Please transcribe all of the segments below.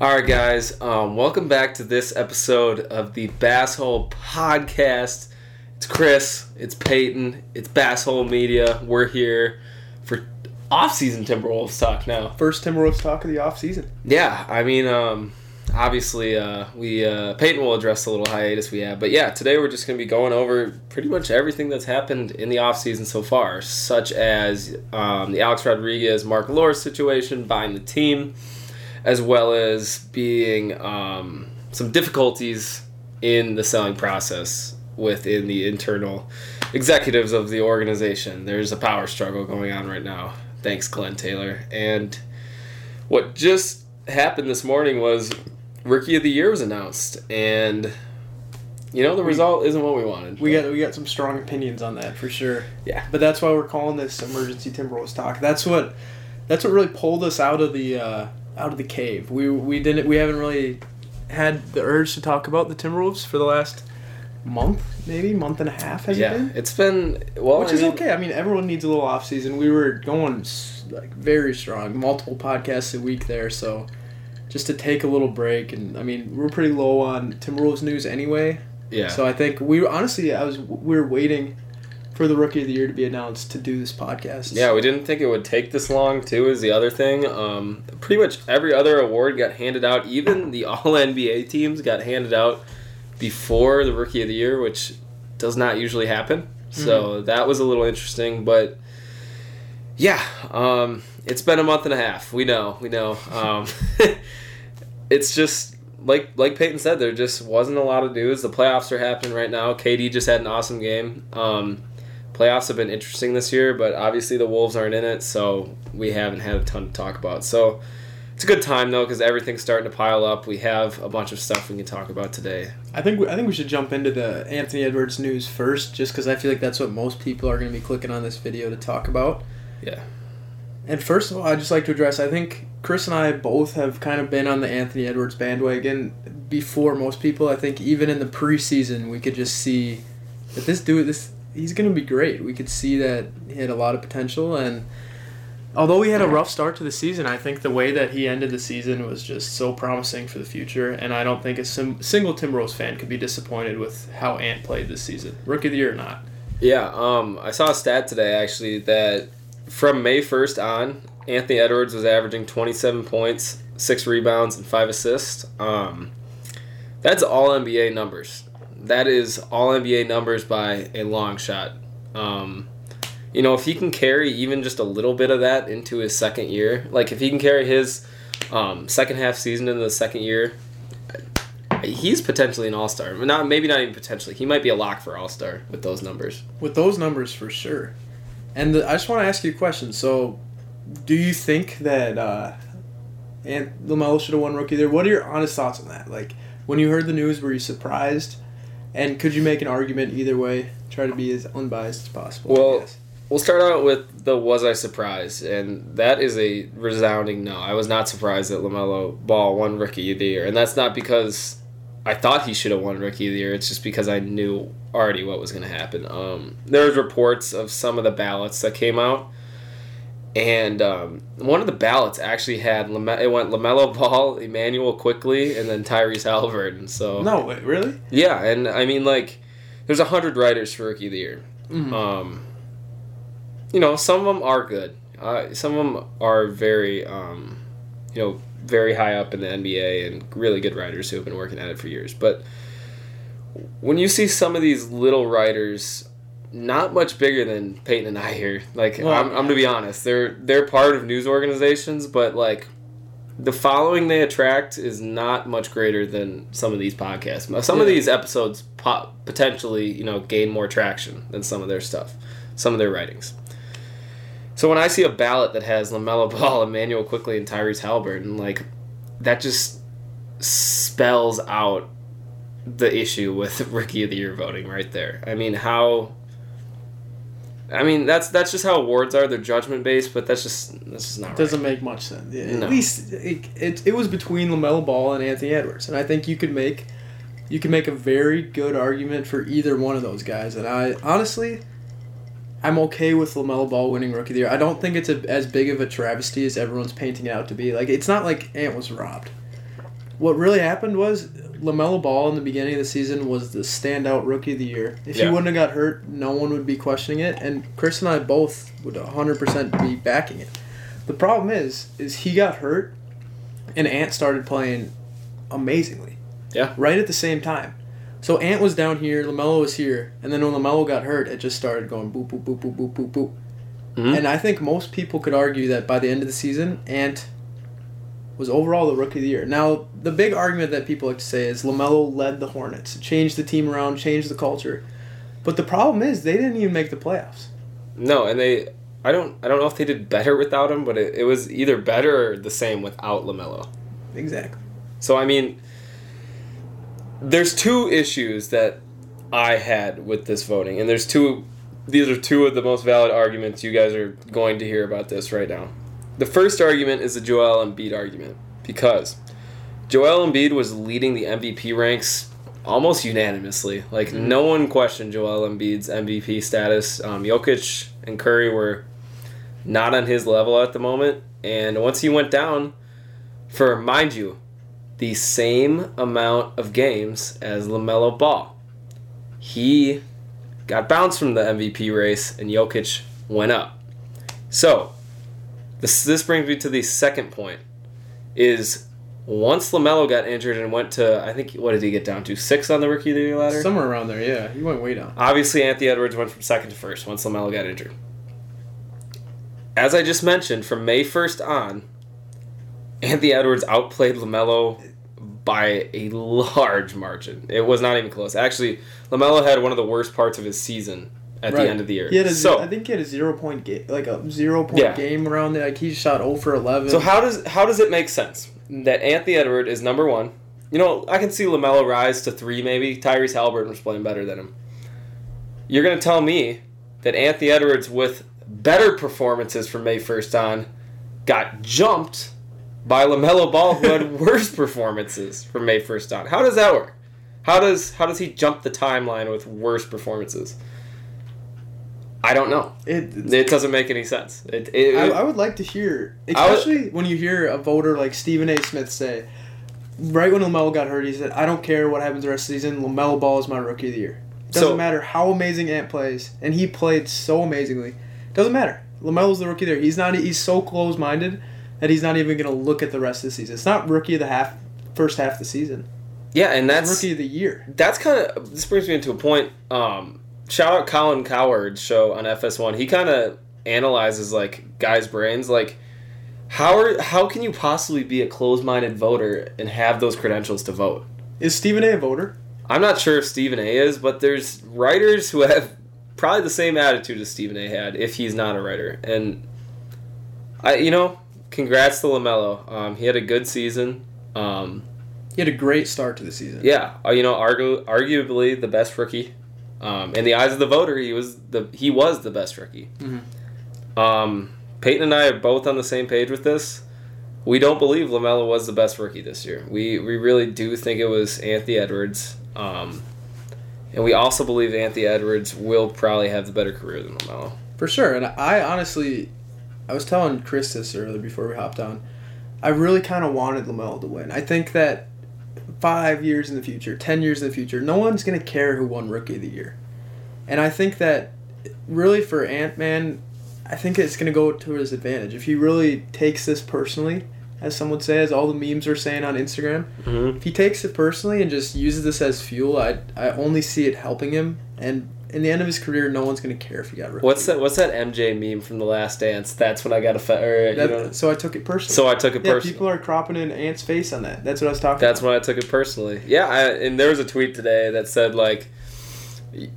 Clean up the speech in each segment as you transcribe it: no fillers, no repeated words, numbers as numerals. All right, guys, welcome back to this episode of the Basshole Podcast. It's Chris, it's Peyton, it's Basshole Media. We're here for off-season Timberwolves talk now. First Timberwolves talk of the off-season. Yeah, I mean, obviously, Peyton will address the little hiatus we have. But yeah, today we're just going to be going over pretty much everything that's happened in the off-season so far, such as the Alex Rodriguez, Mark Loris situation, buying the team, as well as being some difficulties in the selling process within the internal executives of the organization. There's a power struggle going on right now. Thanks, Glenn Taylor. And what just happened this morning was Rookie of the Year was announced, and you know the result isn't what we wanted. We got some strong opinions on that for sure. Yeah, but that's why we're calling this emergency Timberwolves talk. That's what really pulled us out of the cave. We haven't really had the urge to talk about the Timberwolves for the last month and a half. Has it been? It's been well, which is okay. I mean, everyone needs a little off season. We were going like very strong, multiple podcasts a week there. So just to take a little break, and I mean, we're pretty low on Timberwolves news anyway. Yeah. So I think we were waiting for the Rookie of the Year to be announced to do this podcast. Yeah, we didn't think it would take this long, too, is the other thing. Pretty much every other award got handed out. Even the All-NBA teams got handed out before the Rookie of the Year, which does not usually happen. So that was a little interesting. But, yeah, it's been a month and a half. We know. It's just... Like Peyton said, there just wasn't a lot of news. The playoffs are happening right now. KD just had an awesome game. Playoffs have been interesting this year, but obviously the Wolves aren't in it, so we haven't had a ton to talk about. So it's a good time, though, because everything's starting to pile up. We have a bunch of stuff we can talk about today. I think we should jump into the Anthony Edwards news first, just because I feel like that's what most people are going to be clicking on this video to talk about. Yeah. And first of all, I'd just like to address, I think Chris and I both have kind of been on the Anthony Edwards bandwagon before most people. I think even in the preseason, we could just see that he's going to be great. We could see that he had a lot of potential. And although he had a rough start to the season, I think the way that he ended the season was just so promising for the future. And I don't think a single Timberwolves fan could be disappointed with how Ant played this season, Rookie of the Year or not. Yeah, I saw a stat today, actually, that from May 1st on, Anthony Edwards was averaging 27 points, 6 rebounds, and 5 assists. That's all-NBA numbers. That is all-NBA numbers by a long shot. You know, if he can carry even just a little bit of that into his second year, like if he can carry his second-half season into the second year, he's potentially an all-star. Maybe not even potentially. He might be a lock for all-star with those numbers. With those numbers, for sure. And I just want to ask you a question. So... do you think that LaMelo should have won Rookie of the Year? What are your honest thoughts on that? Like, when you heard the news, were you surprised? And could you make an argument either way? Try to be as unbiased as possible. Well, we'll start out with the was I surprised? And that is a resounding no. I was not surprised that LaMelo Ball won Rookie of the Year. And that's not because I thought he should have won Rookie of the Year. It's just because I knew already what was going to happen. There was reports of some of the ballots that came out. And one of the ballots actually had it went LaMelo Ball, Emmanuel Quickly, and then Tyrese Halliburton. So no way, really? Yeah, and I mean, like, there's 100 writers for Rookie of the Year. Mm-hmm. You know, some of them are good. Some of them are very, very high up in the NBA and really good writers who have been working at it for years. But when you see some of these little writers, not much bigger than Peyton and I here. Like, well, I'm going to be honest. They're part of news organizations, but, like, the following they attract is not much greater than some of these podcasts. Some of these episodes potentially, you know, gain more traction than some of their stuff, some of their writings. So when I see a ballot that has LaMelo Ball, Emmanuel Quickly, and Tyrese Halliburton, like, that just spells out the issue with Rookie of the Year voting right there. I mean, that's just how awards are. They're judgment based, but that's just not right. Doesn't make much sense. No. At least it was between LaMelo Ball and Anthony Edwards, and I think you could make a very good argument for either one of those guys. And I honestly, I'm okay with LaMelo Ball winning Rookie of the Year. I don't think it's as big of a travesty as everyone's painting it out to be. Like, it's not like Ant was robbed. What really happened was LaMelo Ball in the beginning of the season was the standout rookie of the year. If he wouldn't have got hurt, no one would be questioning it, and Chris and I both would 100% be backing it. The problem is he got hurt, and Ant started playing amazingly. Yeah. Right at the same time. So Ant was down here, LaMelo was here, and then when LaMelo got hurt, it just started going boop, boop, boop, boop, boop, boop, boop. Mm-hmm. And I think most people could argue that by the end of the season, Ant was overall the rookie of the year. Now, the big argument that people like to say is LaMelo led the Hornets, changed the team around, changed the culture. But the problem is they didn't even make the playoffs. No, and they I don't know if they did better without him, but it was either better or the same without LaMelo. Exactly. So, I mean, there's two issues that I had with this voting, and these are two of the most valid arguments you guys are going to hear about this right now. The first argument is the Joel Embiid argument, because Joel Embiid was leading the MVP ranks almost unanimously. Like, no one questioned Joel Embiid's MVP status. Jokic and Curry were not on his level at the moment. And once he went down for, mind you, the same amount of games as LaMelo Ball, he got bounced from the MVP race, and Jokic went up. So This brings me to the second point, is once LaMelo got injured and went to, I think, what did he get down to, 6th on the Rookie of the Year ladder? Somewhere around there, yeah. He went way down. Obviously, Anthony Edwards went from 2nd to 1st once LaMelo got injured. As I just mentioned, from May 1st on, Anthony Edwards outplayed LaMelo by a large margin. It was not even close. Actually, LaMelo had one of the worst parts of his season at the end of the year. I think he had a 0 point game, like a 0 point game around there. Like, he shot 0 for 11. So how does it make sense that Anthony Edwards is number one? You know, I can see LaMelo rise to 3 maybe. Tyrese Halliburton was playing better than him. You're going to tell me that Anthony Edwards, with better performances from May 1st on, got jumped by LaMelo Ball, who had worse performances from May 1st on. How does that work? How does he jump the timeline with worse performances? I don't know. It doesn't make any sense. I would like to hear, especially when you hear a voter like Stephen A. Smith say, right when LaMelo got hurt, he said, "I don't care what happens the rest of the season, LaMelo Ball is my Rookie of the Year. Doesn't matter how amazing Ant plays," and he played so amazingly. Doesn't matter. LaMelo's the Rookie of the Year. He's so close-minded that he's not even going to look at the rest of the season. It's not Rookie of the first half of the season. Yeah, and that's Rookie of the Year. That's kind of, this brings me into a point. Shout out Colin Cowherd's show on FS1. He kind of analyzes, like, guys' brains. Like, how can you possibly be a closed-minded voter and have those credentials to vote? Is Stephen A. a voter? I'm not sure if Stephen A. is, but there's writers who have probably the same attitude as Stephen A. had if he's not a writer. And, congrats to LaMelo. He had a good season. He had a great start to the season. Yeah. Arguably the best rookie. In the eyes of the voter, he was the best rookie. Mm-hmm. Peyton and I are both on the same page with this. We don't believe LaMelo was the best rookie this year. We really do think it was Anthony Edwards. And we also believe Anthony Edwards will probably have the better career than LaMelo. For sure. And I was telling Chris this earlier before we hopped on. I really kind of wanted LaMelo to win. I think that 5 years in the future, 10 years in the future, no one's going to care who won Rookie of the Year. And I think that really for Ant-Man, I think it's going to go to his advantage. If he really takes this personally, as some would say, as all the memes are saying on Instagram, mm-hmm. If he takes it personally and just uses this as fuel, I only see it helping him. And in the end of his career, no one's going to care if he got rookie. What's that MJ meme from The Last Dance? That's when I got offended. So I took it personally. Yeah, people are cropping in Ant's face on that. That's what I was talking about. That's when I took it personally. Yeah, and there was a tweet today that said, like,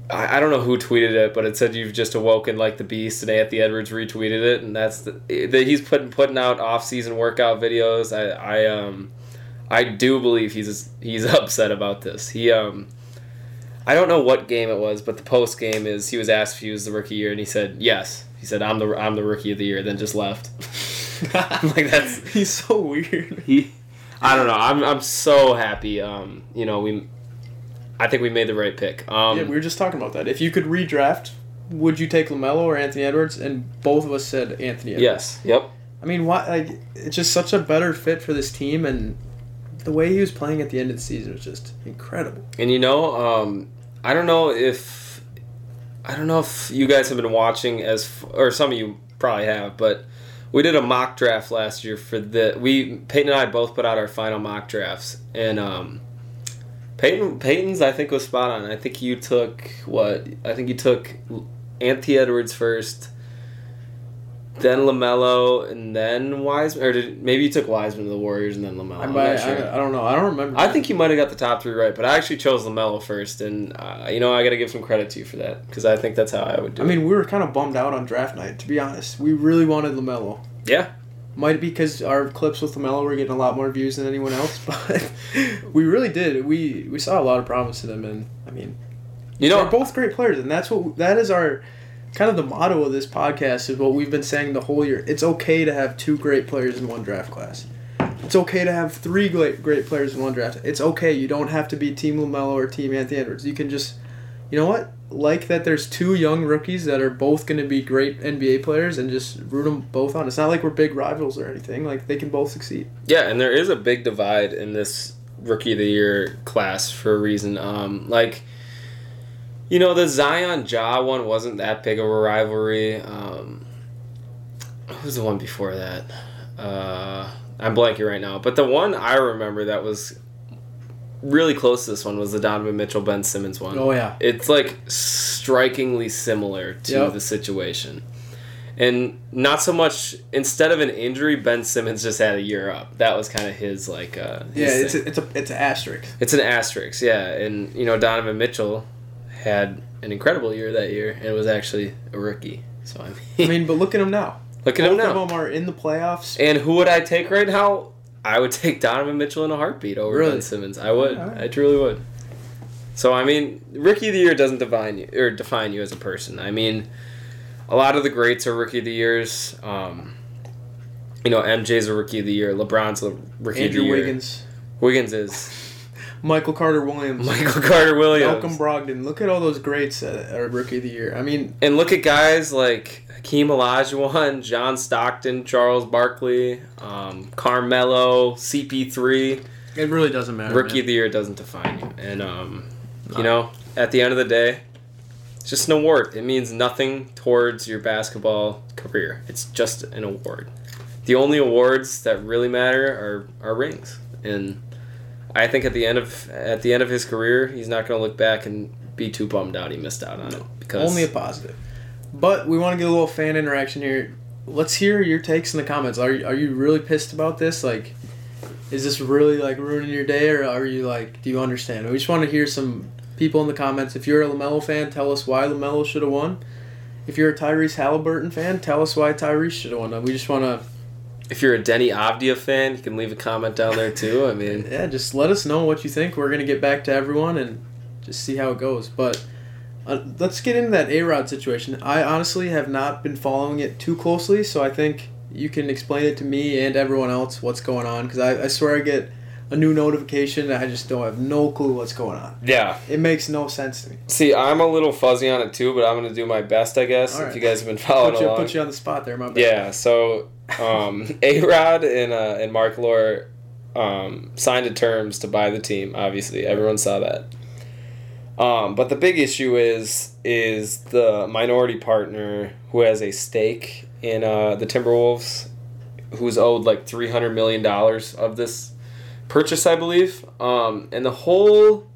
I don't know who tweeted it, but it said, "You've just awoken like the beast," and Anthony Edwards retweeted it, and that's that he's putting out off-season workout videos. I do believe he's upset about this. He I don't know what game it was, but the post game is he was asked if he was the Rookie of the Year, and he said yes. He said, "I'm the Rookie of the Year," then just left. Like, that's he's so weird. I don't know. I'm so happy. I think we made the right pick. Yeah, we were just talking about that. If you could redraft, would you take LaMelo or Anthony Edwards? And both of us said Anthony Edwards. Yes. Yep. I mean, why? Like, it's just such a better fit for this team, and the way he was playing at the end of the season was just incredible. And you know, I don't know if you guys have been watching or some of you probably have, but we did a mock draft last year for the. Peyton and I both put out our final mock drafts, and Peyton's I think was spot on. I think you took you took Anthony Edwards first, then LaMelo, and then Wiseman. Or maybe you took Wiseman to the Warriors and then LaMelo. I don't know. I don't remember. I think you might have got the top three right, but I actually chose LaMelo first. And, you know, I got to give some credit to you for that because I think that's how I would do it. I mean, we were kind of bummed out on draft night, to be honest. We really wanted LaMelo. Yeah. Might be because our clips with LaMelo were getting a lot more views than anyone else, but we really did. We saw a lot of promise in him. And, I mean, you know, they're both great players, and that is our... Kind of the motto of this podcast is what we've been saying the whole year. It's okay to have two great players in one draft class. It's okay to have three great players in one draft. It's okay. You don't have to be Team LaMelo or Team Anthony Edwards. You can just, you know what, like that there's two young rookies that are both going to be great NBA players and just root them both on. It's not like we're big rivals or anything. Like, they can both succeed. Yeah, and there is a big divide in this Rookie of the Year class for a reason. You know, the Zion-Ja one wasn't that big of a rivalry. Who's the one before that? I'm blanking right now. But the one I remember that was really close to this one was the Donovan Mitchell-Ben Simmons one. Oh, yeah. It's, like, strikingly similar to the situation. And not so much, instead of an injury, Ben Simmons just had a year up. That was kind of his, like, his thing. It's an asterisk. It's an asterisk, yeah. And, you know, Donovan Mitchell had an incredible year that year, and was actually a rookie. So I mean, but look at him now. Both of them are in the playoffs. And who would I take right now? I would take Donovan Mitchell in a heartbeat over Ben Simmons. I would. Right. I truly would. So I mean, Rookie of the Year doesn't define you as a person. I mean, a lot of the greats are Rookie of the Years. You know, MJ's a Rookie of the Year. LeBron's a Rookie of the Year. Andrew Wiggins. Wiggins is. Michael Carter Williams. Malcolm Brogdon. Look at all those greats that are Rookie of the Year. I mean... And look at guys like Hakeem Olajuwon, John Stockton, Charles Barkley, Carmelo, CP3. It really doesn't matter. Rookie of the Year doesn't define you. And, you know, at the end of the day, it's just an award. It means nothing towards your basketball career. It's just an award. The only awards that really matter are rings. And... I think at the end of his career, he's not going to look back and be too bummed out he missed out on it. Because only a positive. But we want to get a little fan interaction here. Let's hear your takes in the comments. Are you really pissed about this? Like, is this really like ruining your day, or are you like, do you understand? We just want to hear some people in the comments. If you're a LaMelo fan, tell us why LaMelo should have won. If you're a Tyrese Halliburton fan, tell us why Tyrese should have won. We just want to. If you're a Denny Avdia fan, you can leave a comment down there too. I mean, yeah, just let us know what you think. We're gonna get back to everyone and just see how it goes. But let's get into that A-Rod situation. I honestly have not been following it too closely, so I think you can explain it to me and everyone else what's going on. Because I swear I get a new notification that I just don't have no clue what's going on. Yeah, it makes no sense to me. See, I'm a little fuzzy on it too, but I'm gonna do my best, I guess. All right. If you guys have been following along, put you on the spot there, my bad. Yeah, so. A-Rod and Mark Loris signed to terms to buy the team. Obviously, everyone saw that. But the big issue is the minority partner who has a stake in the Timberwolves, who's owed like $300 million of this purchase, I believe. And the whole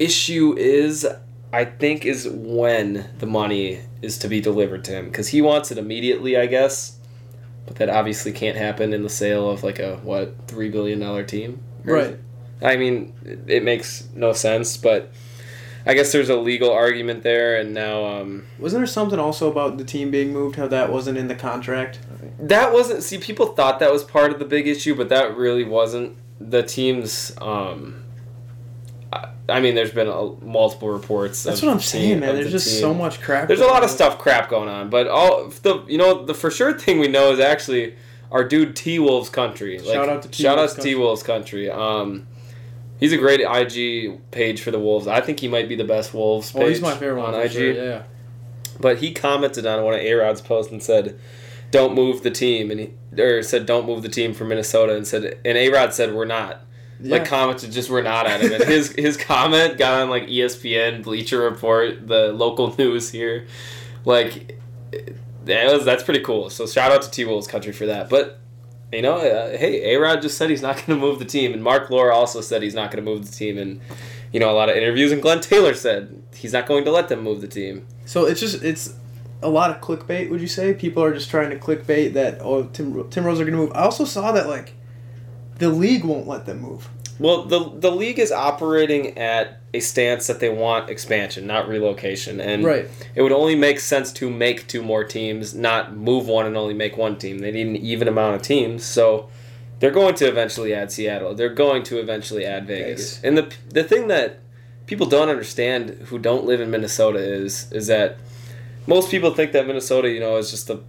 issue is, I think, is when the money is to be delivered to him, because he wants it immediately, I guess. But that obviously can't happen in the sale of like a, what, $3 billion team? Right. I mean, it makes no sense, but I guess there's a legal argument there, and now... Wasn't there something also about the team being moved, how that wasn't in the contract? That wasn't... See, people thought that was part of the big issue, but that really wasn't. The team's... I mean, there's been multiple reports. That's what I'm saying, man. There's just so much crap. There's a lot of crap going on, but the for sure thing we know is actually our dude T-Wolves Country. Shout out to T-Wolves Country. He's a great IG page for the Wolves. I think he might be the best Wolves page. Oh, he's my favorite one on IG. Sure, yeah. But he commented on one of A-Rod's posts and said, "Don't move the team," and he said, "Don't move the team from Minnesota," and A-Rod said, "We're not." Yeah. Like, comments just were not adamant. His comment got on, like, ESPN, Bleacher Report, the local news here. Like, that's pretty cool. So, shout out to T-Wolves Country for that. But, you know, hey, A-Rod just said he's not going to move the team. And Mark Loris also said he's not going to move the team. And, you know, a lot of interviews. And Glenn Taylor said he's not going to let them move the team. So, it's a lot of clickbait, would you say? People are just trying to clickbait that, oh, Tim Rose are going to move. I also saw that, like, the league won't let them move. Well, the league is operating at a stance that they want expansion, not relocation. And right. It would only make sense to make two more teams, not move one and only make one team. They need an even amount of teams. So they're going to eventually add Seattle. They're going to eventually add Vegas. And the thing that people don't understand who don't live in Minnesota is that most people think that Minnesota, you know, is just a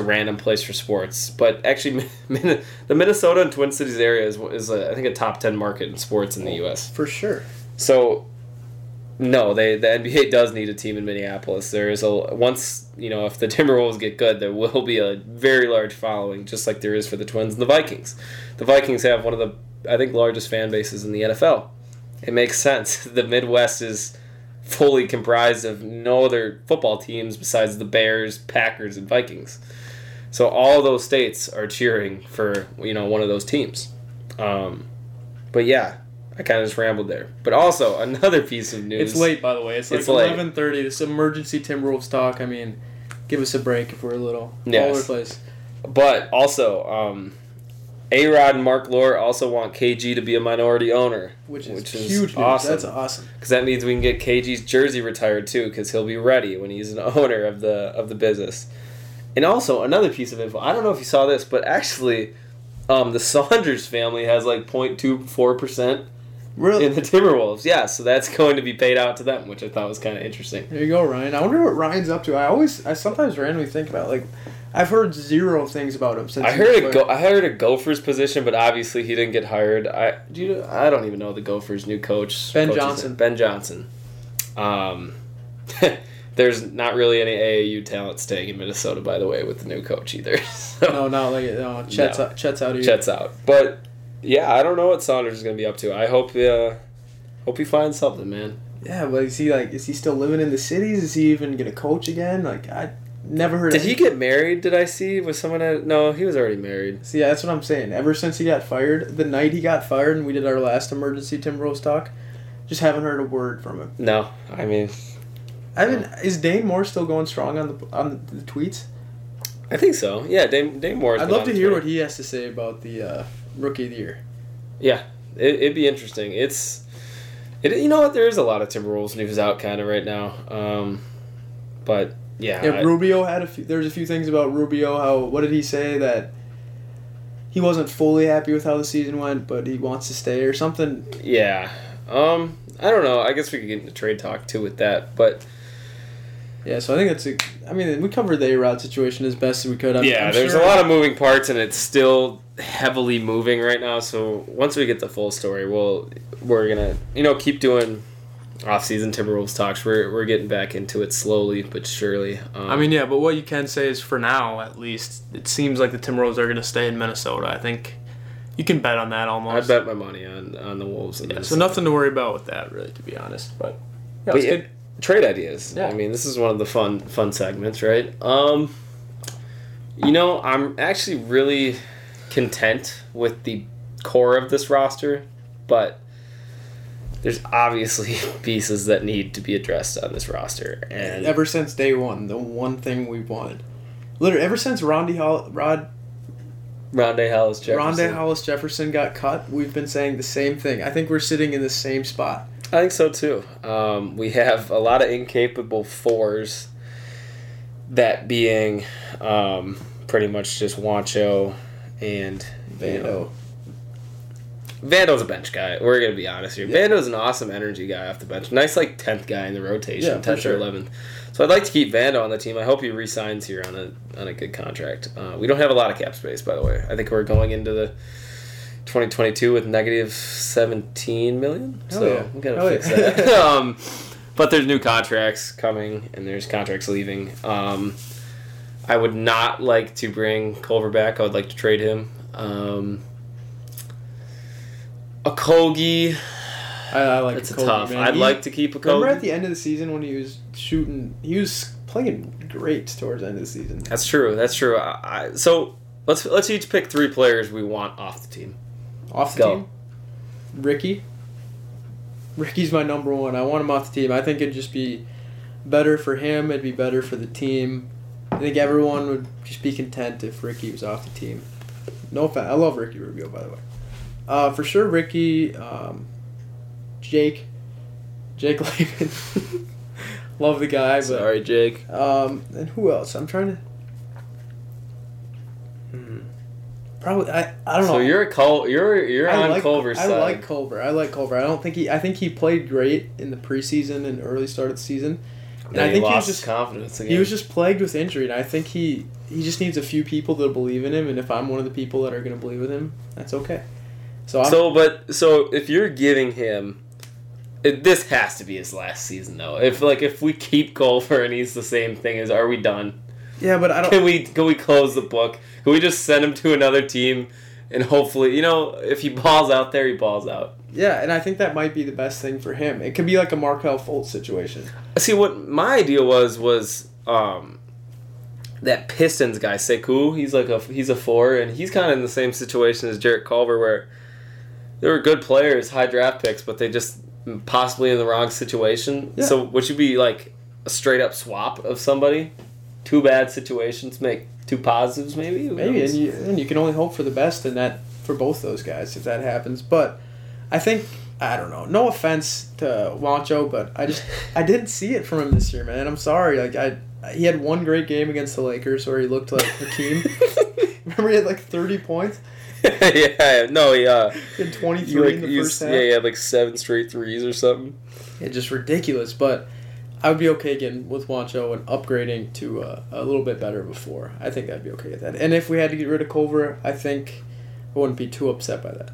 random place for sports. But actually, the Minnesota and Twin Cities area is, I think, a top 10 market in sports in the U.S. For sure. So, no, the NBA does need a team in Minneapolis. There is if the Timberwolves get good, there will be a very large following, just like there is for the Twins and the Vikings. The Vikings have one of the, I think, largest fan bases in the NFL. It makes sense. The Midwest is fully comprised of no other football teams besides the Bears, Packers, and Vikings. So all those states are cheering for, you know, one of those teams. But yeah, I kind of just rambled there. But also another piece of news. It's late, by the way. It's like 11:30. This emergency Timberwolves talk. I mean, give us a break if we're a little all over the place. But also, A-Rod and Mark Loris also want KG to be a minority owner. Which is huge. Awesome. That's awesome. Because that means we can get KG's jersey retired, too, because he'll be ready when he's an owner of the business. And also, another piece of info. I don't know if you saw this, but actually, the Saunders family has like 0.24% in the Timberwolves. Yeah, so that's going to be paid out to them, which I thought was kind of interesting. There you go, Ryan. I wonder what Ryan's up to. I sometimes randomly think about, like, I've heard zero things about him since. I heard a Gophers position, but obviously he didn't get hired. I don't even know the Gophers' new coach. Ben Johnson. There's not really any AAU talent staying in Minnesota, by the way, with the new coach either. So, no, not like it. No, Chet's out of here. Chet's out. But yeah, I don't know what Saunders is going to be up to. I hope he finds something, man. Yeah, but is he still living in the cities? Is he even going to coach again? Never heard of it. Did he get married? Did I see? Was someone at... No, he was already married. See, yeah, that's what I'm saying. Ever since he got fired, the night he got fired and we did our last emergency Timberwolves talk, just haven't heard a word from him. No, I mean... is Dane Moore still going strong on the tweets? I think so. Yeah, Dane Moore. I'd love to hear what he has to say about the Rookie of the Year. Yeah, it'd be interesting. You know what? There is a lot of Timberwolves news out kind of right now. But... Yeah, Rubio had there's a few things about Rubio. What did he say? That he wasn't fully happy with how the season went, but he wants to stay or something. Yeah. I don't know. I guess we could get into trade talk too with that, but yeah, so I think we covered the A-Rod situation as best as we could. There's a lot of moving parts and it's still heavily moving right now, so once we get the full story, we're going to, you know, keep doing off-season Timberwolves talks. We're getting back into it slowly but surely. But what you can say is, for now at least, it seems like the Timberwolves are going to stay in Minnesota. I think you can bet on that almost. I bet my money on the Wolves. Yeah, so nothing to worry about with that, really, to be honest. But yeah, it's good. Trade ideas. Yeah. I mean, this is one of the fun segments, right? You know, I'm actually really content with the core of this roster, but there's obviously pieces that need to be addressed on this roster. And ever since day one, the one thing we wanted. Literally, ever since Rondae Hollis Jefferson got cut, we've been saying the same thing. I think we're sitting in the same spot. I think so, too. We have a lot of incapable fours, that being pretty much just Juancho and Vando. Vando's a bench guy. We're going to be honest here. Yeah. Vando's an awesome energy guy off the bench. Nice, 10th guy in the rotation, 10th or 11th. So I'd like to keep Vando on the team. I hope he re-signs here on a good contract. We don't have a lot of cap space, by the way. I think we're going into the 2022 with negative $17 million. We've got to fix that. But there's new contracts coming, and there's contracts leaving. I would not like to bring Culver back. I would like to trade him. Okogie. I like Okogie, tough. Man. I'd like to keep Okogie. Remember at the end of the season when he was shooting, he was playing great towards the end of the season. That's true. That's true. So let's each pick three players we want off the team. Off the team? Ricky. Ricky's my number one. I want him off the team. I think it'd just be better for him. It'd be better for the team. I think everyone would just be content if Ricky was off the team. No offense. I love Ricky Rubio, by the way. For sure, Ricky, Jake Layman. Love the guy. Sorry, Jake. And who else? I'm trying to... Probably I don't know. So you're on Culver's side. I like Culver. I think he played great in the preseason and early start of the season. And then I think he lost his confidence again. He was just plagued with injury, and I think he just needs a few people to believe in him, and if I'm one of the people that are going to believe in him, that's okay. So if you're giving him this has to be his last season though. If we keep Culver and he's the same thing, as are we done? Yeah, but I don't... Can we close the book? Can we just send him to another team and hopefully... You know, if he balls out there, he balls out. Yeah, and I think that might be the best thing for him. It could be like a Markelle Fultz situation. See, what my idea was that Pistons guy, Sekou. He's a four, and he's kind of in the same situation as Jarrett Culver, where they were good players, high draft picks, but they just possibly in the wrong situation. Yeah. So would you be like a straight-up swap of somebody? Two bad situations make two positives, maybe. Maybe, and you can only hope for the best in that for both those guys if that happens. But I think I don't know. No offense to Juancho, but I didn't see it from him this year, man. I'm sorry. He had one great game against the Lakers where he looked like Hakeem. Remember, he had like 30 points. Yeah, no, he had 23 in the first half. Yeah, he had like 7 straight threes or something. Yeah, just ridiculous, but. I would be okay again with Juancho and upgrading to a little bit better before. I think I'd be okay with that. And if we had to get rid of Culver, I think I wouldn't be too upset by that.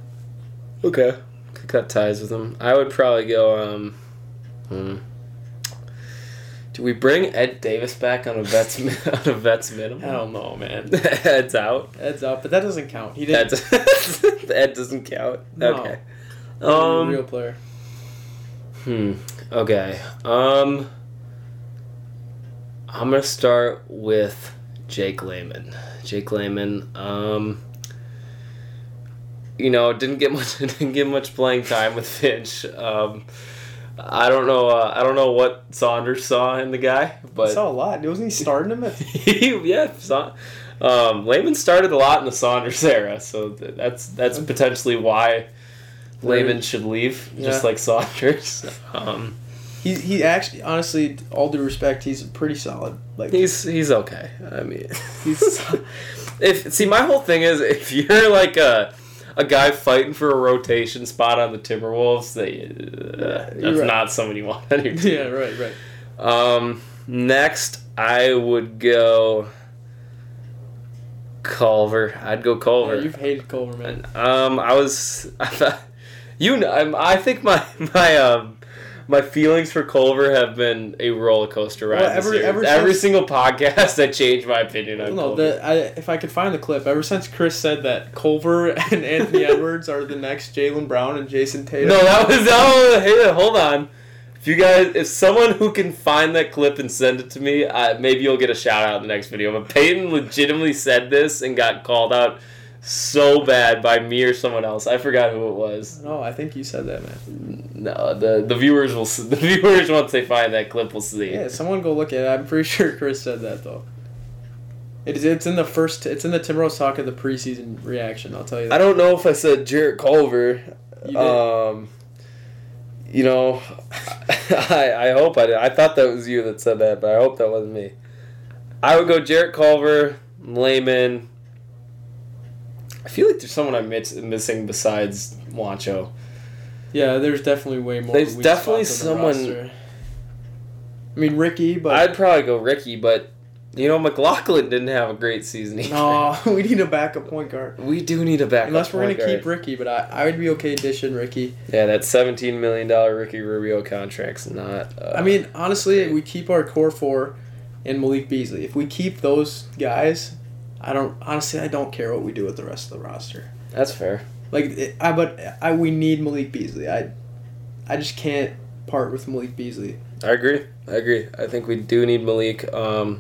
Okay. Could cut ties with him. I would probably go... Do we bring Ed Davis back on a vet's minimum? I don't know, man. Ed's out. Ed's out, but that doesn't count. He didn't. Ed doesn't count. No. Okay. A real player. Okay. I'm going to start with Jake Layman. Jake Layman, didn't get much playing time with Finch. I don't know what Saunders saw in the guy, but he saw a lot. Wasn't he starting him at yeah, Layman started a lot in the Saunders era, so that's potentially why Layman should leave, just like Saunders. He actually, honestly, all due respect, he's pretty solid. Like he's okay. I mean, my whole thing is if you're like a guy fighting for a rotation spot on the Timberwolves, that's right. Not someone you want on your team. Yeah, right. Next, I would go Culver. I'd go Culver. Yeah, you've hated Culver, man. I think my feelings for Culver have been a roller coaster ride. Well, every single podcast, I change my opinion on Culver. If I could find the clip, ever since Chris said that Culver and Anthony Edwards are the next Jaylen Brown and Jason Tatum. No, hey, hold on. If someone who can find that clip and send it to me, maybe you'll get a shout out in the next video. But Peyton legitimately said this and got called out so bad by me or someone else. I forgot who it was. No, I think you said that, man. No, the viewers will. The viewers, once they find that clip, will see. Yeah, someone go look at it. I'm pretty sure Chris said that though. It's in the Timberwolves talk of the preseason reaction. I'll tell you that. I don't know if I said Jarrett Culver. You did. I hope I did. I thought that was you that said that, but I hope that wasn't me. I would go Jarrett Culver, Layman. I feel like there's someone I'm missing besides Juancho. Yeah, there's definitely way more. There's definitely someone. Roster. I mean, Ricky, but I'd probably go Ricky, but McLaughlin didn't have a great season either. No, we need a backup point guard. We do need a backup point guard. Unless we're going to keep Ricky, but I would be okay dishing Ricky. Yeah, that $17 million Ricky Rubio contract's not... I mean, honestly, if we keep our core four and Malik Beasley. If we keep those guys, I don't care what we do with the rest of the roster. That's fair. We need Malik Beasley. I just can't part with Malik Beasley. I agree. I think we do need Malik. That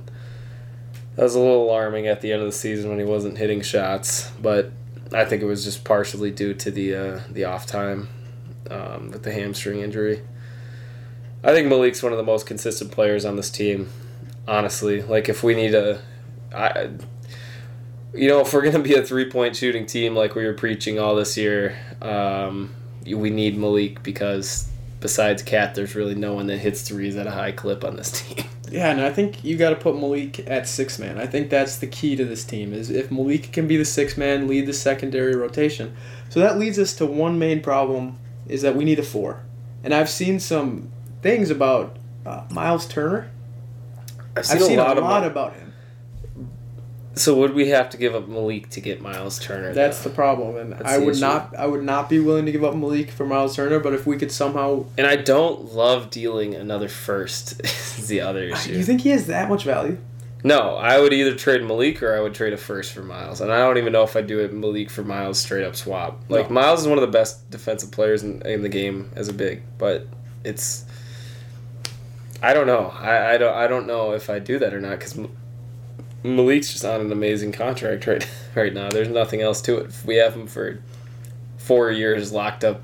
was a little alarming at the end of the season when he wasn't hitting shots, but I think it was just partially due to the off time with the hamstring injury. I think Malik's one of the most consistent players on this team, honestly. Like, if we need if we're going to be a three-point shooting team like we were preaching all this year, we need Malik, because besides Cat, there's really no one that hits threes at a high clip on this team. Yeah, and I think you got to put Malik at sixth man. I think that's the key to this team, is if Malik can be the sixth man, lead the secondary rotation. So that leads us to one main problem, is that we need a four. And I've seen some things about Myles Turner. I've seen a lot about him. So would we have to give up Malik to get Myles Turner? That's the problem, and I would not be willing to give up Malik for Myles Turner. But if we could somehow, and I don't love dealing another first, is the other issue. You think he has that much value? No, I would either trade Malik or I would trade a first for Myles, and I don't even know if I do it Malik for Myles straight up swap. Like, no. Myles is one of the best defensive players in the game as a big, but it's, I don't know. I don't know if I do that or not, because Malik's just on an amazing contract right now. There's nothing else to it. We have him for 4 years locked up,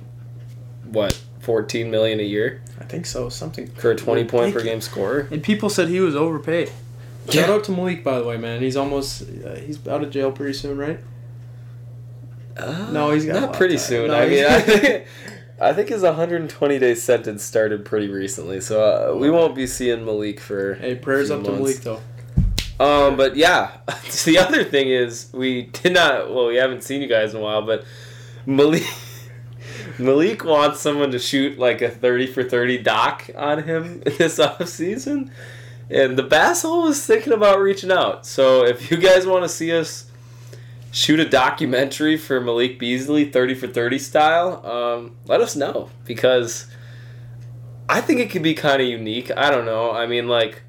$14 million a year? I think so, something. For a 20-point-per-game scorer. And people said he was overpaid. Yeah. Shout out to Malik, by the way, man. He's almost he's out of jail pretty soon, right? No, he's got not pretty soon. No, I think his 120-day sentence started pretty recently, so we won't be seeing Malik for prayers up to Malik, though. But yeah, the other thing is we haven't seen you guys in a while, but Malik wants someone to shoot like a 30-for-30 doc on him this offseason, and the Basshole was thinking about reaching out. So if you guys want to see us shoot a documentary for Malik Beasley, 30-for-30 style, let us know, because I think it could be kind of unique. I don't know. I mean, like,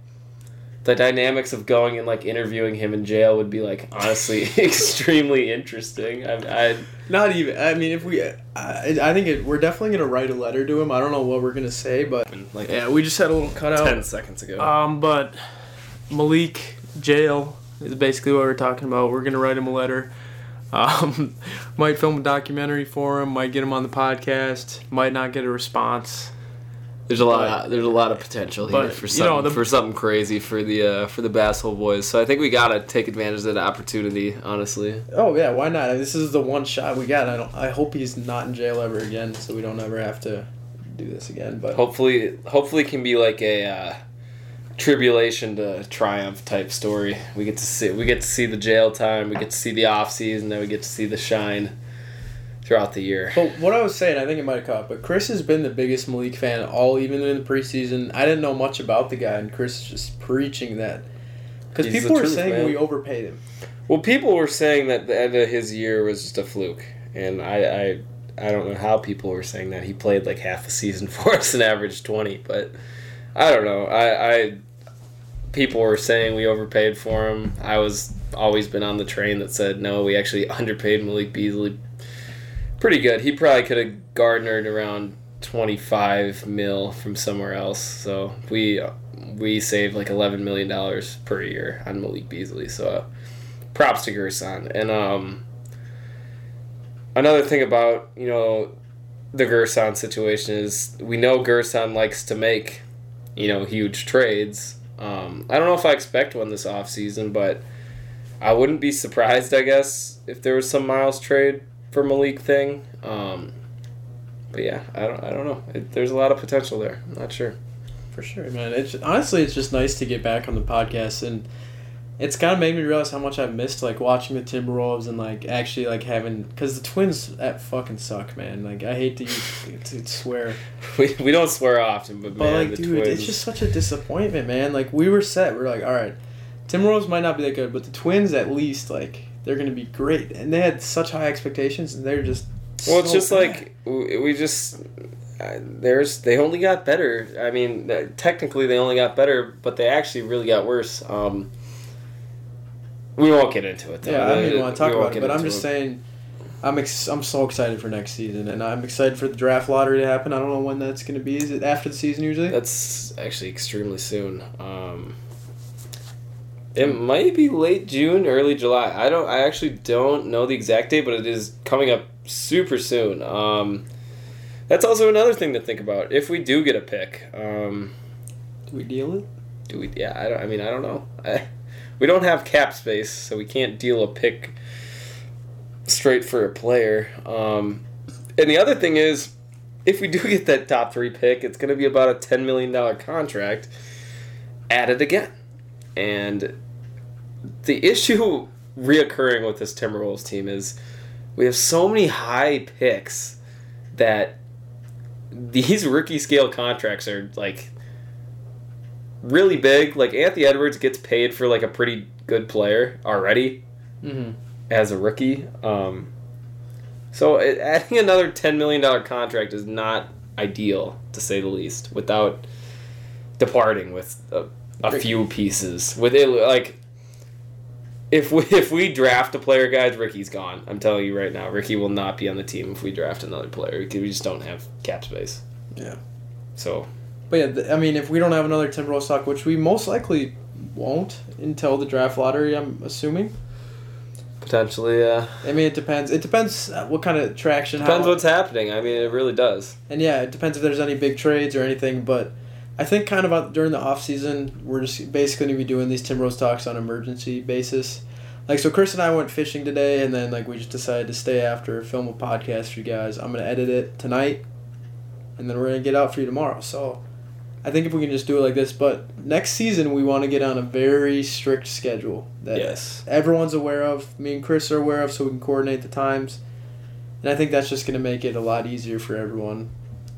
the dynamics of going and like interviewing him in jail would be like honestly extremely interesting. I think we're definitely gonna write a letter to him. I don't know what we're gonna say, but like, yeah, we just had a little cutout 10 seconds ago. But Malik jail is basically what we're talking about. We're gonna write him a letter. Might film a documentary for him. Might get him on the podcast. Might not get a response. There's a lot of potential here for something crazy for the Basshole boys. So I think we gotta take advantage of that opportunity, honestly. Oh yeah, why not? This is the one shot we got. I hope he's not in jail ever again, so we don't ever have to do this again. But hopefully it can be like a tribulation to triumph type story. We get to see the jail time. We get to see the off season. Then we get to see the shine throughout the year. But what I was saying, I think it might have caught, but Chris has been the biggest Malik fan even in the preseason. I didn't know much about the guy, and Chris is just preaching that. Because people were saying we overpaid him. Well, people were saying that the end of his year was just a fluke, and I don't know how people were saying that. He played like half a season for us and averaged 20, but I don't know. People were saying we overpaid for him. I was always been on the train that said, no, we actually underpaid Malik Beasley pretty good. He probably could have garnered around $25 million from somewhere else. So we saved like $11 million per year on Malik Beasley. So props to Gerson. And another thing about the Gerson situation is we know Gerson likes to make huge trades. I don't know if I expect one this offseason, but I wouldn't be surprised, I guess, if there was some Myles trade for Malik thing, but yeah, I don't know. There's a lot of potential there. I'm not sure. For sure, man. It's just nice to get back on the podcast, and it's kind of made me realize how much I've missed like watching the Timberwolves and like actually like having, because the Twins that fucking suck, man. Like, I hate to swear. We don't swear often, but man, like, the dude, Twins. It's just such a disappointment, man. Like, we were set. We're like, all right, Timberwolves might not be that good, but the Twins at least like. They're going to be great. And they had such high expectations, and they're just... Well, it's just bad. They only got better. I mean, technically they only got better, but they actually really got worse. We won't get into it, though. Yeah, I don't even want to talk about it, but I'm just saying I'm so excited for next season, and I'm excited for the draft lottery to happen. I don't know when that's going to be. Is it after the season usually? That's actually extremely soon. It might be late June, early July. I actually don't know the exact date, but it is coming up super soon. That's also another thing to think about. If we do get a pick, do we deal it? Do we? Yeah, I don't know. We don't have cap space, so we can't deal a pick straight for a player. And the other thing is, if we do get that top three pick, it's going to be about a $10 million contract added again. And the issue reoccurring with this Timberwolves team is we have so many high picks that these rookie scale contracts are like really big. Like Anthony Edwards gets paid for like a pretty good player already. Mm-hmm. As a rookie, so adding another $10 million contract is not ideal, to say the least, without departing with a few pieces. With it, like if we draft a player, guys, Ricky's gone. I'm telling you right now, Ricky will not be on the team if we draft another player. We just don't have cap space. Yeah. So. But yeah, I mean, if we don't have another Timberwolves stock, which we most likely won't until the draft lottery, I'm assuming. Potentially, yeah. I mean, it depends. It depends what kind of traction. Depends what's happening. I mean, it really does. And yeah, it depends if there's any big trades or anything. But I think kind of during the off season, we're just basically going to be doing these Timberwolves talks on an emergency basis. Like, so Chris and I went fishing today, and then like we just decided to stay after, film a podcast for you guys. I'm going to edit it tonight, and then we're going to get out for you tomorrow. So I think if we can just do it like this. But next season, we want to get on a very strict schedule that everyone's aware of. Me and Chris are aware of, so we can coordinate the times. And I think that's just going to make it a lot easier for everyone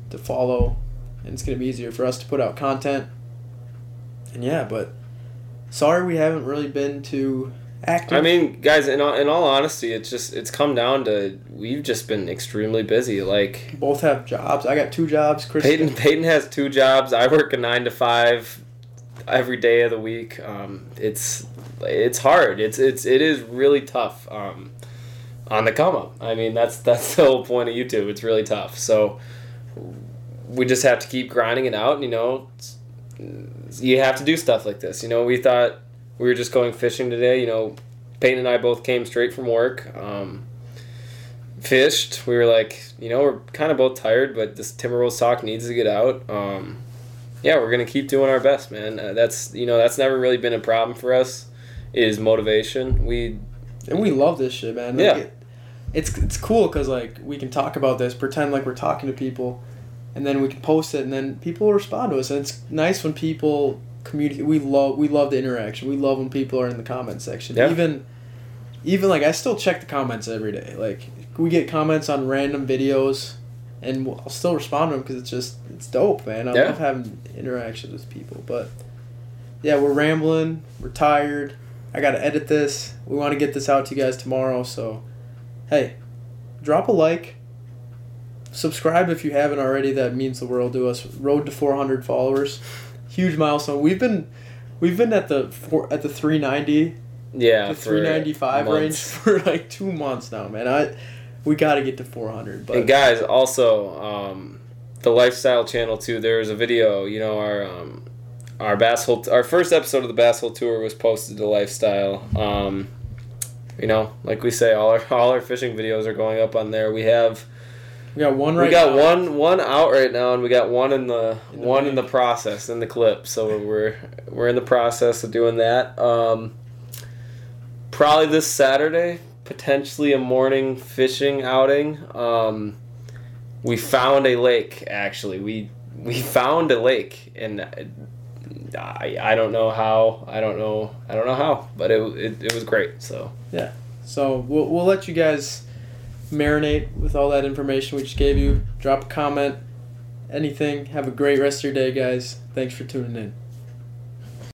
to follow. And it's going to be easier for us to put out content. And yeah, but sorry we haven't really been too active. I mean, guys, in all honesty, it's come down to we've just been extremely busy. Like both have jobs. I got two jobs. Chris Peyton has two jobs. I work a 9 to 5 every day of the week. It's hard. It is really tough. On the come up. I mean, that's the whole point of YouTube. It's really tough. So we just have to keep grinding it out. You know, you have to do stuff like this. You know, we thought. We were just going fishing today. You know, Peyton and I both came straight from work, fished. We were like, you know, we're kind of both tired, but this Timberwolves talk needs to get out. Yeah, we're going to keep doing our best, man. That's never really been a problem for us, is motivation. We love this shit, man. Like, yeah. It's cool because, like, we can talk about this, pretend like we're talking to people, and then we can post it, and then people will respond to us. And it's nice when people... We love the interaction. We love when people are in the comment section. Yeah. Even like I still check the comments every day. Like we get comments on random videos, and I'll still respond to them because it's dope, man. I love having interactions with people. But yeah, we're rambling. We're tired. I gotta edit this. We want to get this out to you guys tomorrow. So hey, drop a like. Subscribe if you haven't already. That means the world to us. Road to 400 followers. Huge milestone. We've been at the 390, to 395 range for like 2 months now, man. We got to get to 400. But. And guys, also the lifestyle channel too. There is a video. You know, our first episode of the Basshole Tour was posted to lifestyle. You know, like we say, all our fishing videos are going up on there. We got one out right now, and we got one in the process in the clip. So we're in the process of doing that. Probably this Saturday, potentially a morning fishing outing. We found a lake. Actually, we found a lake, and I don't know how. I don't know how, but it was great. So yeah. So we'll let you guys marinate with all that information we just gave you. Drop a comment, anything. Have a great rest of your day, guys. Thanks for tuning in.